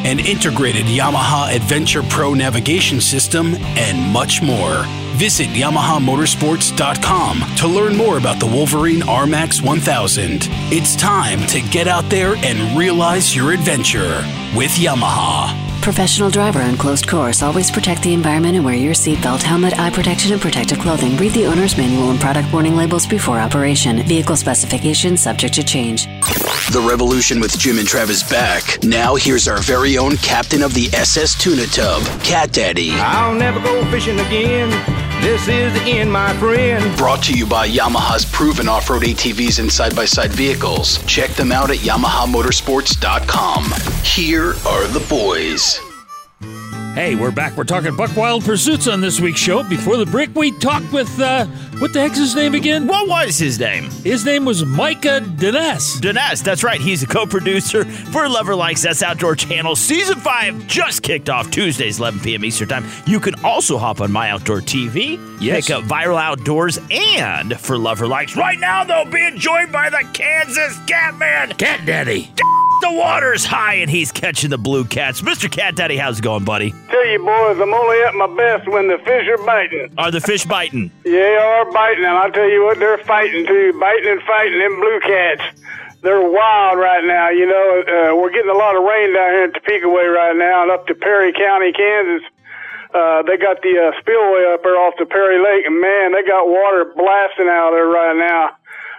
an integrated Yamaha Adventure Pro navigation system, and much more. Visit Yamaha Motorsports dot com to learn more about the Wolverine R-Max one thousand. It's time to get out there and realize your adventure with Yamaha. Professional driver on closed course. Always protect the environment and wear your seatbelt, helmet, eye protection, and protective clothing. Read the owner's manual and product warning labels before operation. Vehicle specifications subject to change. The Revolution with Jim and Trav is back. Now here's our very own captain of the S S Tuna Tub, Cat Daddy. I'll never go fishing again. This is the end, my friend. Brought to you by Yamaha's proven off-road A T Vs and side-by-side vehicles. Check them out at Yamaha Motorsports dot com. Here are the boys. Hey, we're back. We're talking Buckwild Pursuits on this week's show. Before the break, we talked with, uh, what the heck's his name again? What was his name? His name was Micah Dines. Dines, that's right. He's a co-producer for Love or Likes, that's Outdoor Channel. Season five just kicked off Tuesdays, eleven p.m. Eastern Time. You can also hop on My Outdoor T V, yes. Pick up Viral Outdoors, and For Love or Likes. Right now, though, being joined by the Kansas Catman, Cat Daddy. The water's high and he's catching the blue cats. Mister Cat Daddy, how's it going, buddy? Tell you boys, I'm only at my best when the fish are biting. Are the fish biting? Yeah, they are biting, and I'll tell you what, they're fighting too. Biting and fighting, them blue cats. They're wild right now, you know. Uh, we're getting a lot of rain down here in Topeka Way right now and up to Perry County, Kansas. Uh, they got the uh, spillway up there off the Perry Lake, and man, they got water blasting out of there right now.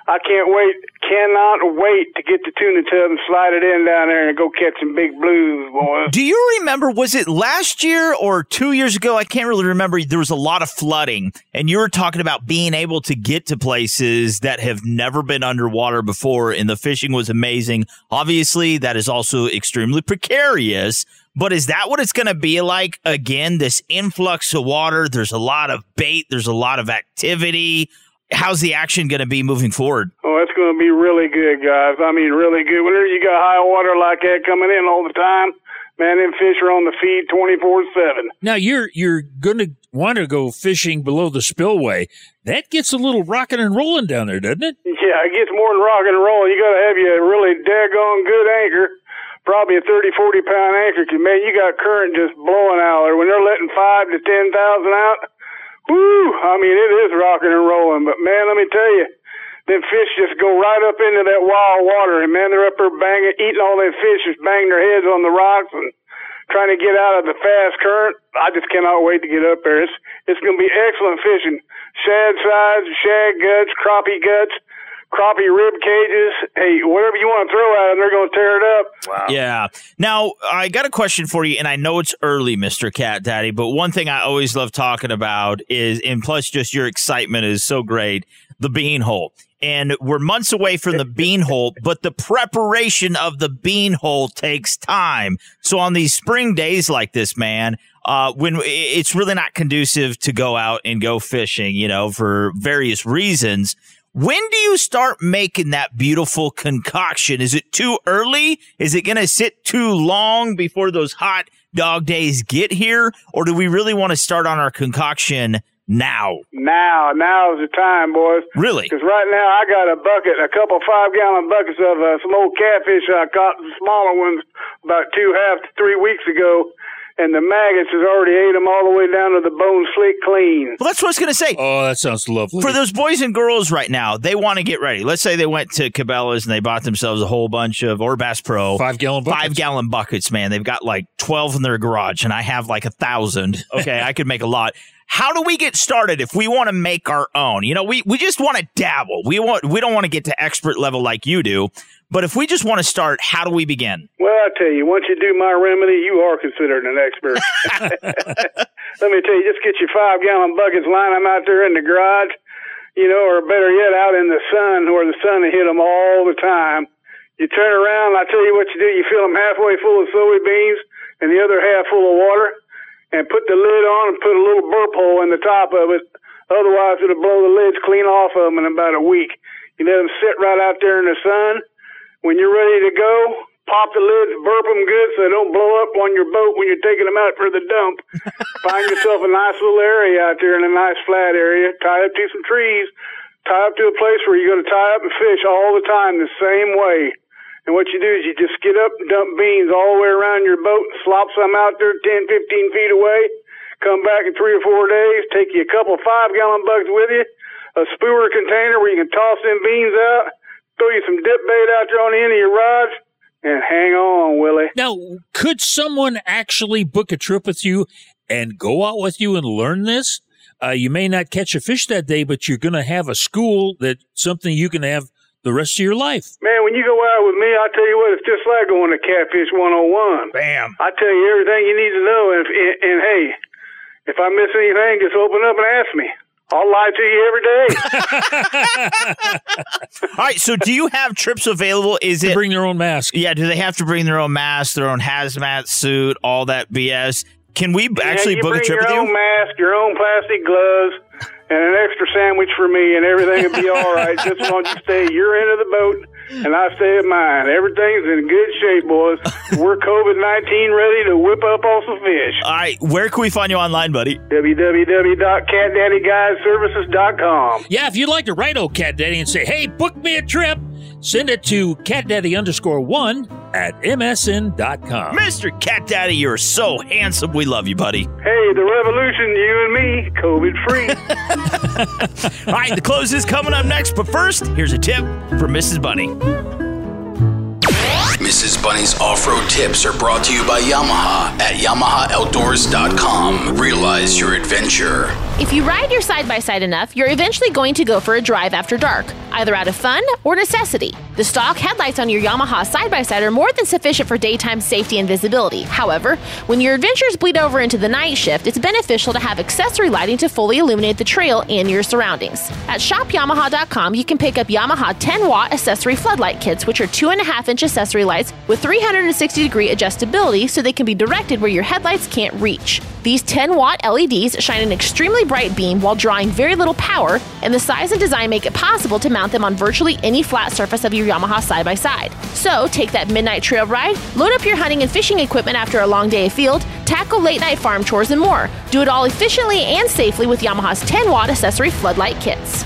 I can't wait, cannot wait to get the tuna tub and slide it in down there and go catch some big blues, boys. Do you remember, was it last year or two years ago? I can't really remember. There was a lot of flooding, and you were talking about being able to get to places that have never been underwater before, and the fishing was amazing. Obviously, that is also extremely precarious. But is that what it's going to be like again, this influx of water? There's a lot of bait. There's a lot of activity. How's the action going to be moving forward? Oh, it's going to be really good, guys. I mean, really good. Whenever you got high water like that coming in all the time, man, them fish are on the feed twenty-four seven. Now, you're you're going to want to go fishing below the spillway. That gets a little rocking and rolling down there, doesn't it? Yeah, it gets more than rocking and rolling. You got to have you a really daggone good anchor, probably a thirty, forty-pound anchor, because, man, you got current just blowing out there. When they're letting five to ten thousand out, woo! I mean, it is rocking and rolling, but man, let me tell you, them fish just go right up into that wild water, and man, they're up there banging, eating all them fish, just banging their heads on the rocks and trying to get out of the fast current. I just cannot wait to get up there. It's it's going to be excellent fishing. Shad sides, shad guts, crappie guts, crappie rib cages. Hey, whatever you want to throw at them, they're going to tear it up. Wow. Yeah. Now, I got a question for you, and I know it's early, Mister Cat Daddy, but one thing I always love talking about is, and plus just your excitement is so great, the beanhole. And we're months away from the beanhole, but the preparation of the beanhole takes time. So on these spring days like this, man, uh, when it's really not conducive to go out and go fishing, you know, for various reasons. When do you start making that beautiful concoction? Is it too early? Is it going to sit too long before those hot dog days get here? Or do we really want to start on our concoction now? Now. Now is the time, boys. Really? Because right now I got a bucket, a couple five-gallon buckets of uh, some old catfish I caught, the smaller ones, about two, half to three weeks ago. and the maggots has already ate them all the way down to the bone slick clean. Well, that's what I was going to say. Oh, that sounds lovely. For those boys and girls right now, they want to get ready. Let's say they went to Cabela's and they bought themselves a whole bunch of, or Bass Pro. Five-gallon buckets. Five-gallon buckets, man. They've got like twelve in their garage, and I have like a thousand. Okay, I could make a lot. How do we get started if we want to make our own? You know, we, we just want to dabble. We want we don't want to get to expert level like you do. But if we just want to start, how do we begin? Well, I tell you, once you do my remedy, you are considered an expert. Let me tell you, just get your five-gallon buckets, line them out there in the garage, you know, or better yet, out in the sun where the sun hit them all the time. You turn around, I tell you what you do, you fill them halfway full of soybeans and the other half full of water. And put the lid on and put a little burp hole in the top of it. Otherwise, it'll blow the lids clean off of them in about a week. You let them sit right out there in the sun. When you're ready to go, pop the lids, burp them good so they don't blow up on your boat when you're taking them out for the dump. Find yourself a nice little area out there in a nice flat area. Tie up to some trees. Tie up to a place where you're going to tie up and fish all the time the same way. And what you do is you just get up and dump beans all the way around your boat, slop some out there ten, fifteen feet away, come back in three or four days, take you a couple five-gallon buckets with you, a spewer container where you can toss them beans out, throw you some dip bait out there on the end of your rods, and hang on, Willie. Now, could someone actually book a trip with you and go out with you and learn this? Uh, you may not catch a fish that day, but you're going to have a school that something you can have the rest of your life. Man, when you go out with me, I tell you what, it's just like going to Catfish one oh one. Bam. I tell you everything you need to know, and, and, and hey, if I miss anything, just open up and ask me. I'll lie to you every day. All right, so do you have trips available? Is it bring their own mask? Yeah, do they have to bring their own mask, their own hazmat suit, all that B S? Can we actually yeah, book a trip with you? Your own mask, your own plastic gloves, and an extra sandwich for me, and everything will be all right. Just want you to stay at your end of the boat, and I stay at mine. Everything's in good shape, boys. We're COVID nineteen ready to whip up on some fish. All right, where can we find you online, buddy? w w w dot cat daddy guide services dot com. Yeah, if you'd like to write old Cat Daddy and say, hey, book me a trip, send it to catdaddy underscore one at m s n dot com. Mister Cat Daddy, you're so handsome. We love you, buddy. Hey, the revolution, you and me, COVID free. All right, the close is coming up next, but first, here's a tip from Missus Bunny. Missus Bunny's off-road tips are brought to you by Yamaha at Yamaha Outdoors dot com. Realize your adventure. If you ride your side-by-side enough, you're eventually going to go for a drive after dark, either out of fun or necessity. The stock headlights on your Yamaha side-by-side are more than sufficient for daytime safety and visibility. However, when your adventures bleed over into the night shift, it's beneficial to have accessory lighting to fully illuminate the trail and your surroundings. At Shop Yamaha dot com, you can pick up Yamaha ten-watt accessory floodlight kits, which are two and a half inch accessory lights with three hundred sixty degree adjustability so they can be directed where your headlights can't reach. These ten-watt L E Ds shine an extremely bright beam while drawing very little power, and the size and design make it possible to mount them on virtually any flat surface of your Yamaha side-by-side. So, take that midnight trail ride, load up your hunting and fishing equipment after a long day afield, tackle late-night farm chores and more. Do it all efficiently and safely with Yamaha's ten-watt accessory floodlight kits.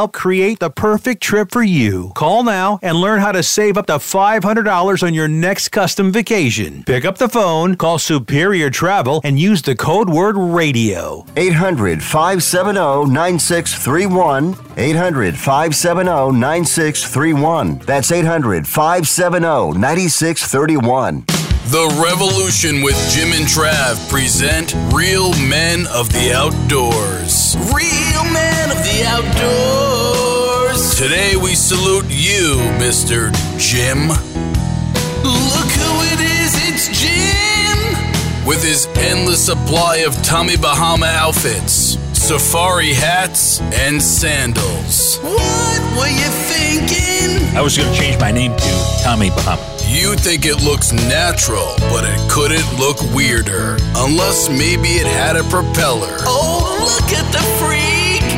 help create the perfect trip for you. Call now and learn how to save up to five hundred dollars on your next custom vacation. Pick up the phone, call Superior Travel, and use the code word radio. eight hundred, five seven zero, nine six three one. eight hundred, five seven zero, nine six three one. That's eight hundred, five seven zero, nine six three one. The Revolution with Jim and Trav present Real Men of the Outdoors. Real Men of the Outdoors. Today we salute you, Mister Jim. Look who it is, it's Jim. With his endless supply of Tommy Bahama outfits, safari hats, and sandals. What were you thinking? I was going to change my name to Tommy Bahama. You think it looks natural, but it couldn't look weirder. Unless maybe it had a propeller. Oh, look at the freak!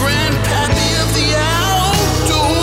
grandpappy of the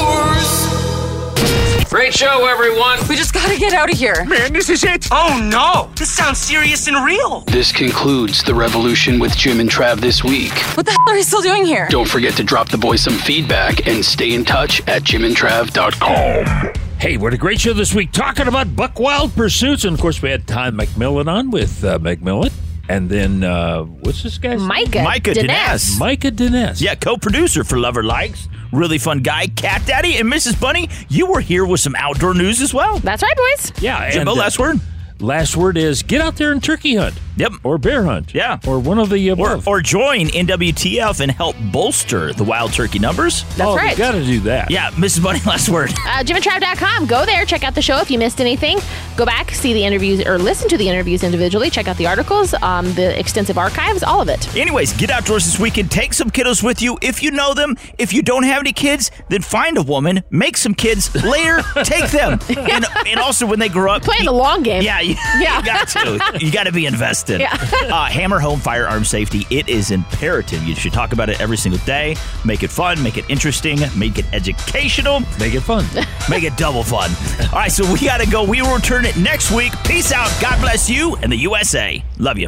outdoors. Great show, everyone. We just gotta get out of here. Man, this is it. Oh, no. This sounds serious and real. This concludes The Revolution with Jim and Trav this week. What the hell are we still doing here? Don't forget to drop the boys some feedback and stay in touch at Jim and Trav dot com. Hey, what a great show this week, talking about Buckwild Pursuits. And, of course, we had Tom McMillan on with uh, McMillan. And then, uh, what's this guy's name? Micah. Micah Dines. Micah Dines. Yeah, co-producer for Love or Likes. Really fun guy. Cat Daddy and Missus Bunny, you were here with some outdoor news as well. That's right, boys. Yeah. Jimbo, and, uh, last word? Last word is get out there and turkey hunt. Yep. Or bear hunt. Yeah. Or one of the above. Or, or join N W T F and help bolster the wild turkey numbers. That's oh, right. You got to do that. Yeah. Missus Bunny, last word. Uh, Jim and Trav dot com. Go there. Check out the show if you missed anything. Go back, see the interviews, or listen to the interviews individually. Check out the articles, um, the extensive archives, all of it. Anyways, get outdoors this weekend. Take some kiddos with you if you know them. If you don't have any kids, then find a woman, make some kids later, take them. And, and also when they grow up. Playing the long game. Yeah. You, yeah. you got to. You got to be invested. Yeah. uh, hammer home firearm safety. It is imperative. You should talk about it every single day. Make it fun. Make it interesting. Make it educational. Make it fun. Make it double fun. All right, so we got to go. We will return it next week. Peace out. God bless you and the U S A. Love you.